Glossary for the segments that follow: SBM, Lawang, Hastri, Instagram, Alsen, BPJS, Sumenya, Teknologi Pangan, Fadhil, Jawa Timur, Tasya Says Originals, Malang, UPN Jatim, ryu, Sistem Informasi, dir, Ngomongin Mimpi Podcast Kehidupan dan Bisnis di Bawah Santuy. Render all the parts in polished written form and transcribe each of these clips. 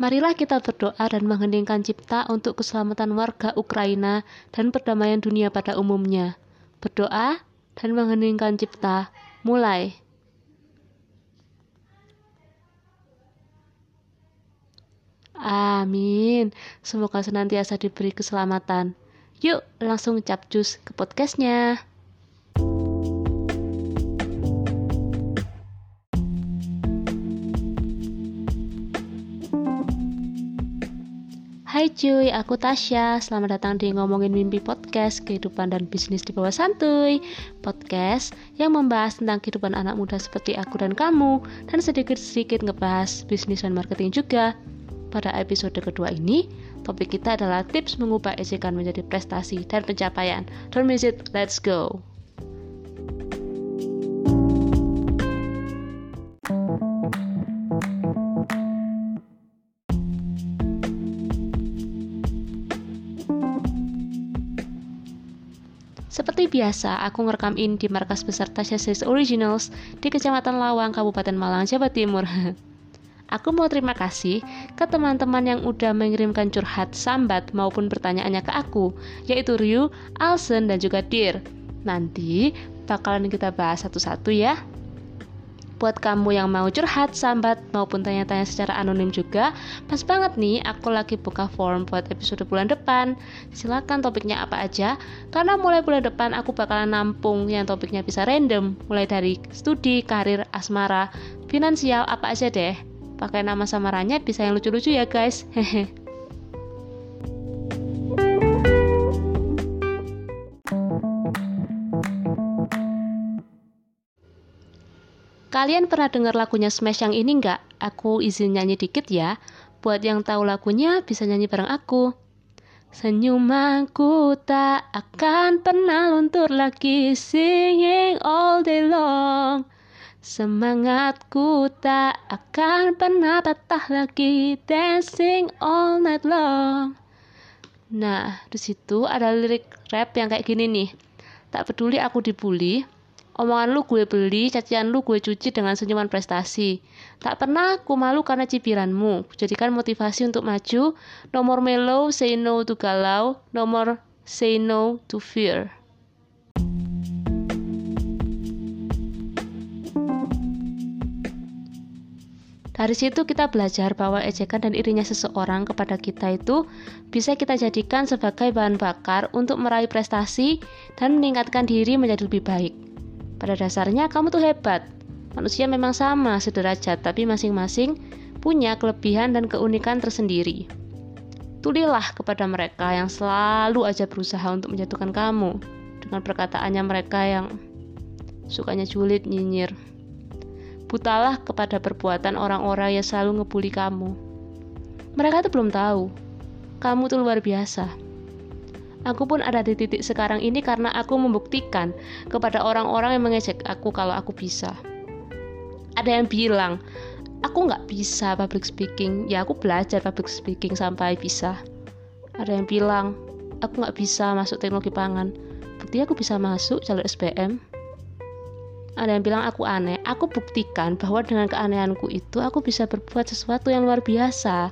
Marilah kita berdoa dan mengheningkan cipta untuk keselamatan warga Ukraina dan perdamaian dunia pada umumnya. Berdoa dan mengheningkan cipta. Mulai. Amin. Semoga senantiasa diberi keselamatan. Yuk, langsung cap jus ke podcastnya. Hai cuy, aku Tasya. Selamat datang di Ngomongin Mimpi Podcast Kehidupan dan Bisnis di Bawah Santuy. Podcast yang membahas tentang kehidupan anak muda seperti aku dan kamu, dan sedikit-sedikit ngebahas bisnis dan marketing juga. Pada episode kedua ini, topik kita adalah tips mengubah ejekan menjadi prestasi dan pencapaian. Don't miss it, let's go! Seperti biasa, aku ngerekam ini di markas besar Tasya Says Originals di Kecamatan Lawang, Kabupaten Malang, Jawa Timur. Aku mau terima kasih ke teman-teman yang udah mengirimkan curhat, sambat, maupun pertanyaannya ke aku, yaitu Ryu, Alsen, dan juga Dir. Nanti bakalan kita bahas satu-satu ya. Buat kamu yang mau curhat, sambat, maupun tanya-tanya secara anonim juga, pas banget nih, aku lagi buka form buat episode bulan depan. Silakan topiknya apa aja, karena mulai bulan depan aku bakalan nampung yang topiknya bisa random, mulai dari studi, karir, asmara, finansial, apa aja deh. Pakai nama samarannya bisa yang lucu-lucu ya guys. Kalian pernah dengar lagunya Smash yang ini nggak? Aku izin nyanyi dikit ya. Buat yang tahu lagunya bisa nyanyi bareng aku. Senyumanku tak akan pernah luntur lagi, singing all day long. Semangatku tak akan pernah patah lagi, dancing all night long. Nah, di situ ada lirik rap yang kayak gini nih. Tak peduli aku dibully, omongan lu gue beli, cacian lu gue cuci dengan senyuman prestasi. Tak pernah ku malu karena cibiranmu, jadikan motivasi untuk maju. No more mellow, say no to galau, no more say no to fear. Dari situ kita belajar bahwa ejekan dan irinya seseorang kepada kita itu bisa kita jadikan sebagai bahan bakar untuk meraih prestasi dan meningkatkan diri menjadi lebih baik. Pada dasarnya kamu tuh hebat. Manusia memang sama sederajat, tapi masing-masing punya kelebihan dan keunikan tersendiri. Tulilah kepada mereka yang selalu aja berusaha untuk menjatuhkan kamu dengan perkataannya mereka yang sukanya julid, nyinyir. Butalah kepada perbuatan orang-orang yang selalu ngebully kamu. Mereka tuh belum tahu kamu tuh luar biasa. Aku pun ada di titik sekarang ini karena aku membuktikan kepada orang-orang yang mengejek aku kalau aku bisa. Ada yang bilang, aku nggak bisa public speaking. Ya, aku belajar public speaking sampai bisa. Ada yang bilang, aku nggak bisa masuk teknologi pangan. Bukti aku bisa masuk jalur SBM. Ada yang bilang aku aneh. Aku buktikan bahwa dengan keanehanku itu, aku bisa berbuat sesuatu yang luar biasa,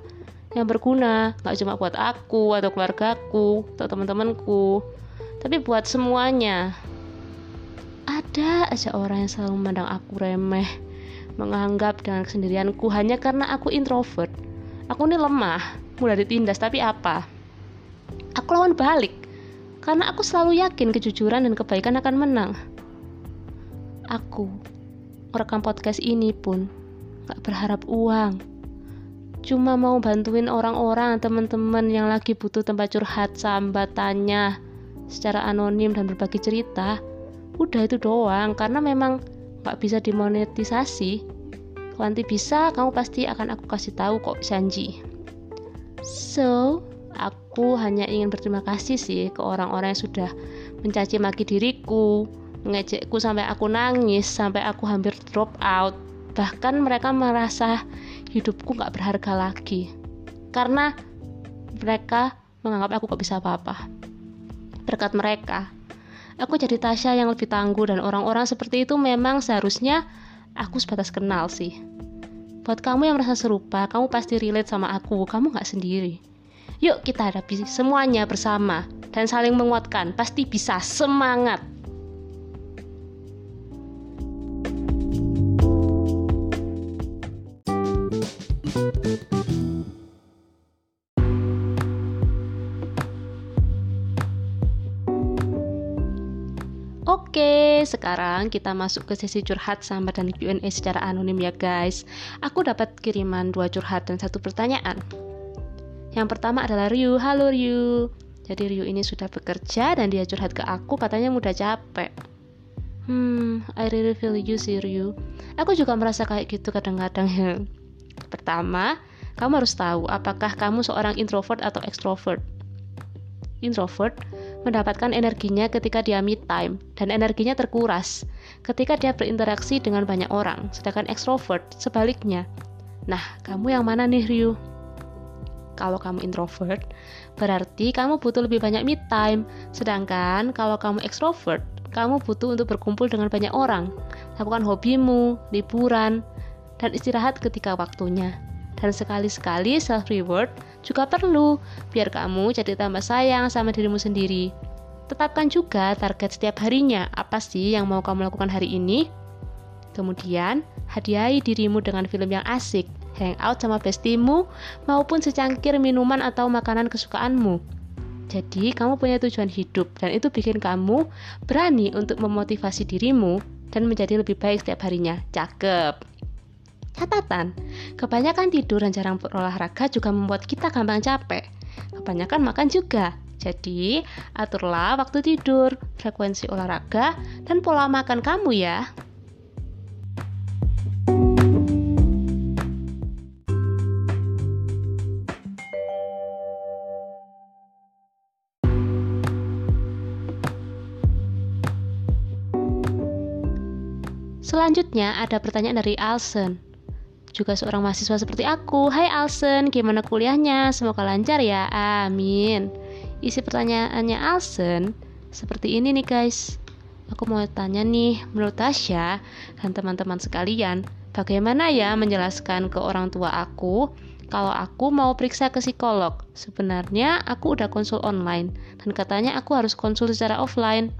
yang berguna, gak cuma buat aku atau keluargaku atau teman-temanku, tapi buat semuanya. Ada aja orang yang selalu memandang aku remeh, menganggap dengan kesendirianku hanya karena aku introvert. Aku ini lemah, mudah ditindas, tapi apa? Aku lawan balik, karena aku selalu yakin kejujuran dan kebaikan akan menang. Aku, merekam podcast ini pun gak berharap uang. Cuma mau bantuin orang-orang, teman-teman yang lagi butuh tempat curhat, sambat, tanya secara anonim dan berbagi cerita. Udah itu doang, karena memang gak bisa dimonetisasi. Kalau nanti bisa, kamu pasti akan aku kasih tahu kok, janji. So, aku hanya ingin berterima kasih sih ke orang-orang yang sudah mencaci maki diriku, mengejekku sampai aku nangis, sampai aku hampir drop out. Bahkan mereka merasa hidupku gak berharga lagi, karena mereka menganggap aku gak bisa apa-apa. Berkat mereka, aku jadi Tasya yang lebih tangguh, dan orang-orang seperti itu memang seharusnya aku sebatas kenal sih. Buat kamu yang merasa serupa, kamu pasti relate sama aku, kamu gak sendiri. Yuk kita hadapi semuanya bersama dan saling menguatkan, pasti bisa, semangat! Oke, sekarang kita masuk ke sesi curhat sambat dan Q&A secara anonim ya guys. Aku dapat kiriman 2 curhat dan 1 pertanyaan. Yang pertama adalah Ryu. Halo Ryu. Jadi Ryu ini sudah bekerja dan dia curhat ke aku, katanya udah capek. I really feel you sih Ryu. Aku juga merasa kayak gitu kadang-kadang. Pertama, kamu harus tahu apakah kamu seorang introvert atau extrovert. Introvert mendapatkan energinya ketika dia me time dan energinya terkuras ketika dia berinteraksi dengan banyak orang, sedangkan extrovert sebaliknya. Nah, kamu yang mana nih Ryu? Kalau kamu introvert, berarti kamu butuh lebih banyak me time, sedangkan kalau kamu extrovert, kamu butuh untuk berkumpul dengan banyak orang, lakukan hobimu, liburan, dan istirahat ketika waktunya. Dan sekali-sekali self-reward juga perlu, biar kamu jadi tambah sayang sama dirimu sendiri. Tetapkan juga target setiap harinya, apa sih yang mau kamu lakukan hari ini? Kemudian, hadiahi dirimu dengan film yang asik, hangout sama bestimu, maupun secangkir minuman atau makanan kesukaanmu. Jadi, kamu punya tujuan hidup, dan itu bikin kamu berani untuk memotivasi dirimu dan menjadi lebih baik setiap harinya. Cakep! Catatan, kebanyakan tidur dan jarang berolahraga juga membuat kita gampang capek. Kebanyakan makan juga. Jadi, aturlah waktu tidur, frekuensi olahraga, dan pola makan kamu ya. Selanjutnya ada pertanyaan dari Alsen, juga seorang mahasiswa seperti aku. Hai Alsen, gimana kuliahnya? Semoga lancar ya, amin. Isi pertanyaannya Alsen seperti ini nih guys. Aku mau tanya nih, menurut Tasya dan teman-teman sekalian, bagaimana ya menjelaskan ke orang tua aku kalau aku mau periksa ke psikolog? Sebenarnya aku udah konsul online dan katanya aku harus konsul secara offline.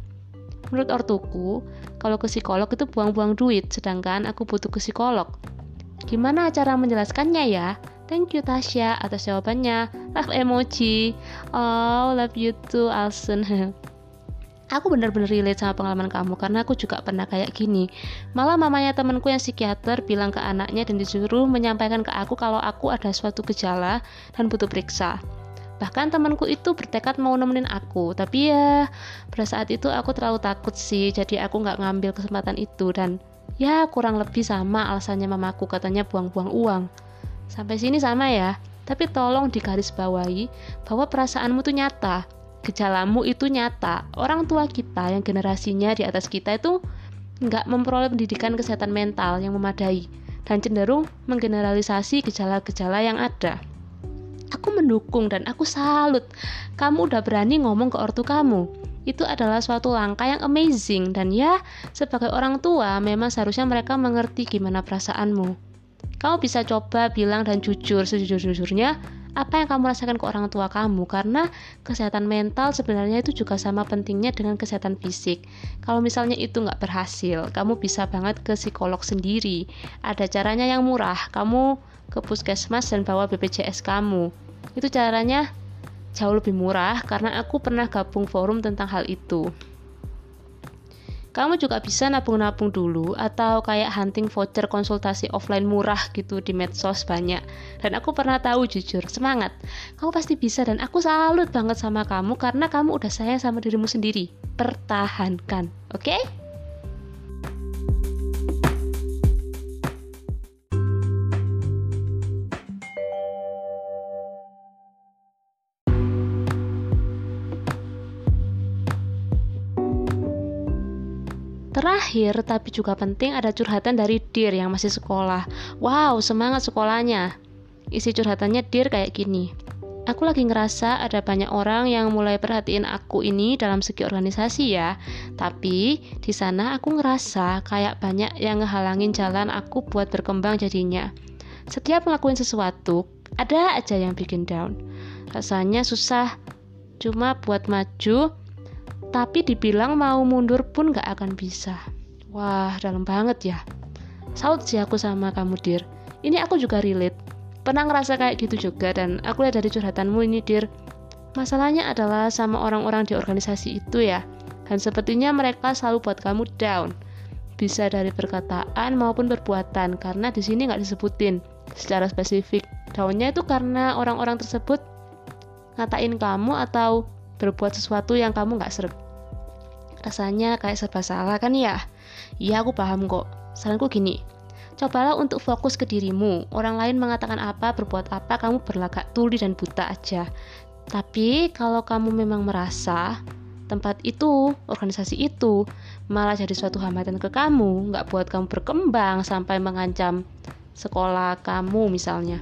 Menurut ortuku, kalau ke psikolog itu buang-buang duit, sedangkan aku butuh ke psikolog. Gimana cara menjelaskannya ya? Thank you Tasya atas jawabannya. Love emoji. Oh, love you too Alsen. Aku benar-benar relate sama pengalaman kamu karena aku juga pernah kayak gini. Malah mamanya temanku yang psikiater bilang ke anaknya dan disuruh menyampaikan ke aku kalau aku ada suatu gejala dan butuh periksa. Bahkan temanku itu bertekad mau nemenin aku, tapi ya pada saat itu aku terlalu takut sih, jadi aku nggak ngambil kesempatan itu dan ya kurang lebih sama alasannya mamaku, katanya buang-buang uang. Sampai sini sama ya, tapi tolong digarisbawahi bahwa perasaanmu itu nyata, gejalamu itu nyata. Orang tua kita yang generasinya di atas kita itu nggak memperoleh pendidikan kesehatan mental yang memadai dan cenderung menggeneralisasi gejala-gejala yang ada. Aku mendukung dan aku salut. Kamu udah berani ngomong ke ortu kamu. Itu adalah suatu langkah yang amazing dan ya, sebagai orang tua memang seharusnya mereka mengerti gimana perasaanmu. Kamu bisa coba bilang dan jujur sejujur-jujurnya apa yang kamu rasakan ke orang tua kamu, karena kesehatan mental sebenarnya itu juga sama pentingnya dengan kesehatan fisik. Kalau misalnya itu nggak berhasil, kamu bisa banget ke psikolog sendiri. Ada caranya yang murah, kamu ke puskesmas dan bawa BPJS kamu. Itu caranya jauh lebih murah karena aku pernah gabung forum tentang hal itu. Kamu juga bisa nabung-nabung dulu atau kayak hunting voucher konsultasi offline murah gitu di medsos banyak. Dan aku pernah tahu, jujur, semangat. Kamu pasti bisa dan aku salut banget sama kamu karena kamu udah sayang sama dirimu sendiri. Pertahankan, oke? Terakhir, tapi juga penting, ada curhatan dari dir yang masih sekolah. Wow, semangat sekolahnya. Isi curhatannya dir kayak gini. Aku lagi ngerasa ada banyak orang yang mulai perhatiin aku ini dalam segi organisasi ya. Tapi, di sana aku ngerasa kayak banyak yang ngehalangin jalan aku buat berkembang jadinya. Setiap ngelakuin sesuatu, ada aja yang bikin down. Rasanya susah cuma buat maju, tapi dibilang mau mundur pun gak akan bisa. Wah, dalam banget ya. Salut sih aku sama kamu, Dir. Ini aku juga relate. Pernah ngerasa kayak gitu juga, dan aku lihat dari curhatanmu ini, Dir. Masalahnya adalah sama orang-orang di organisasi itu ya. Dan sepertinya mereka selalu buat kamu down. Bisa dari perkataan maupun perbuatan, karena di sini gak disebutin secara spesifik. Down-nya itu karena orang-orang tersebut ngatain kamu atau berbuat sesuatu yang kamu gak serap. Rasanya kayak serba salah kan ya? Iya, aku paham kok. Saranku gini, cobalah untuk fokus ke dirimu. Orang lain mengatakan apa, berbuat apa, kamu berlagak tuli dan buta aja. Tapi kalau kamu memang merasa tempat itu, organisasi itu malah jadi suatu hambatan ke kamu, gak buat kamu berkembang sampai mengancam sekolah kamu misalnya,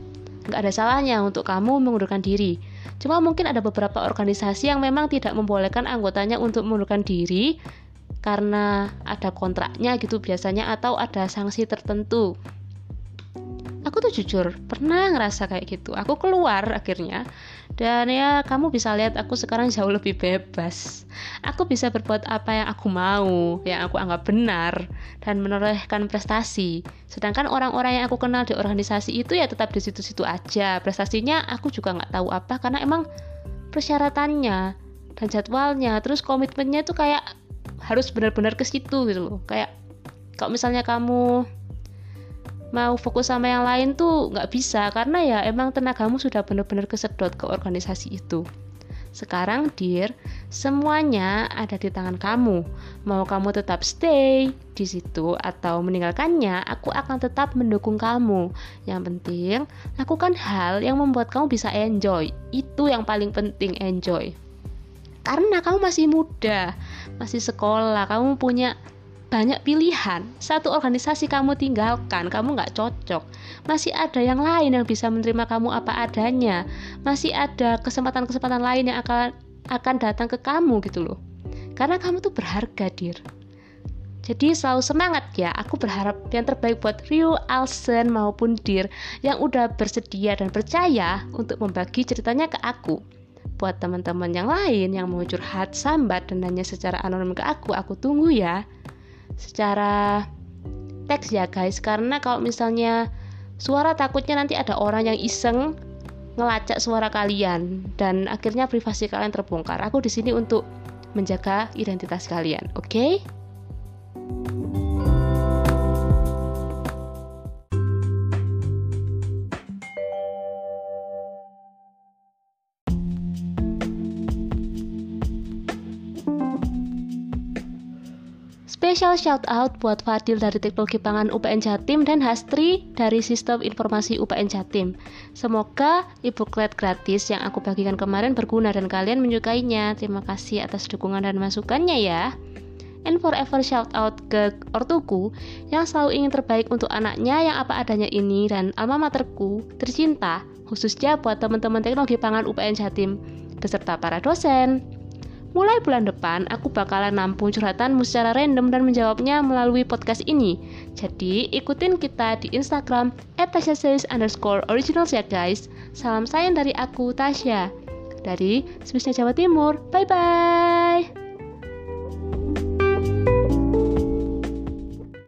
gak ada salahnya untuk kamu mengundurkan diri. Cuma mungkin ada beberapa organisasi yang memang tidak membolehkan anggotanya untuk mengundurkan diri karena ada kontraknya gitu biasanya, atau ada sanksi tertentu. Aku tuh jujur pernah ngerasa kayak gitu. Aku keluar akhirnya. Dan ya kamu bisa lihat aku sekarang jauh lebih bebas. Aku bisa berbuat apa yang aku mau, yang aku anggap benar, dan menorehkan prestasi. Sedangkan orang-orang yang aku kenal di organisasi itu ya tetap di situ-situ aja. Prestasinya aku juga gak tahu apa, karena emang persyaratannya dan jadwalnya, terus komitmennya tuh kayak harus benar-benar ke situ gitu loh. Kayak kalau misalnya kamu mau fokus sama yang lain tuh gak bisa, karena ya emang tenagamu sudah benar-benar kesedot ke organisasi itu. Sekarang, Dir, semuanya ada di tangan kamu. Mau kamu tetap stay di situ atau meninggalkannya, aku akan tetap mendukung kamu. Yang penting, lakukan hal yang membuat kamu bisa enjoy. Itu yang paling penting, enjoy. Karena kamu masih muda, masih sekolah, kamu punya banyak pilihan. Satu organisasi kamu tinggalkan, kamu gak cocok, masih ada yang lain yang bisa menerima kamu apa adanya. Masih ada kesempatan-kesempatan lain yang akan datang ke kamu gitu loh. Karena kamu tuh berharga, Dir. Jadi selalu semangat ya. Aku berharap yang terbaik buat Ryu, Alsen maupun Dir yang udah bersedia dan percaya untuk membagi ceritanya ke aku. Buat teman-teman yang lain yang mau curhat, sambat, dan nanya secara anonim ke aku tunggu ya secara teks ya guys, karena kalau misalnya suara takutnya nanti ada orang yang iseng ngelacak suara kalian dan akhirnya privasi kalian terbongkar. Aku di sini untuk menjaga identitas kalian, oke? Special shout out buat Fadhil dari Teknologi Pangan UPN Jatim dan Hastri dari Sistem Informasi UPN Jatim. Semoga e-booklet gratis yang aku bagikan kemarin berguna dan kalian menyukainya. Terima kasih atas dukungan dan masukannya ya. And forever shout out ke ortuku yang selalu ingin terbaik untuk anaknya yang apa adanya ini, dan alma materku tercinta, khususnya buat teman-teman Teknologi Pangan UPN Jatim beserta para dosen. Mulai bulan depan, aku bakalan nampung curhatanmu secara random dan menjawabnya melalui podcast ini. Jadi, ikutin kita di Instagram @tasyasays_originals ya guys. Salam sayang dari aku, Tasya, dari Sumenya Jawa Timur. Bye-bye!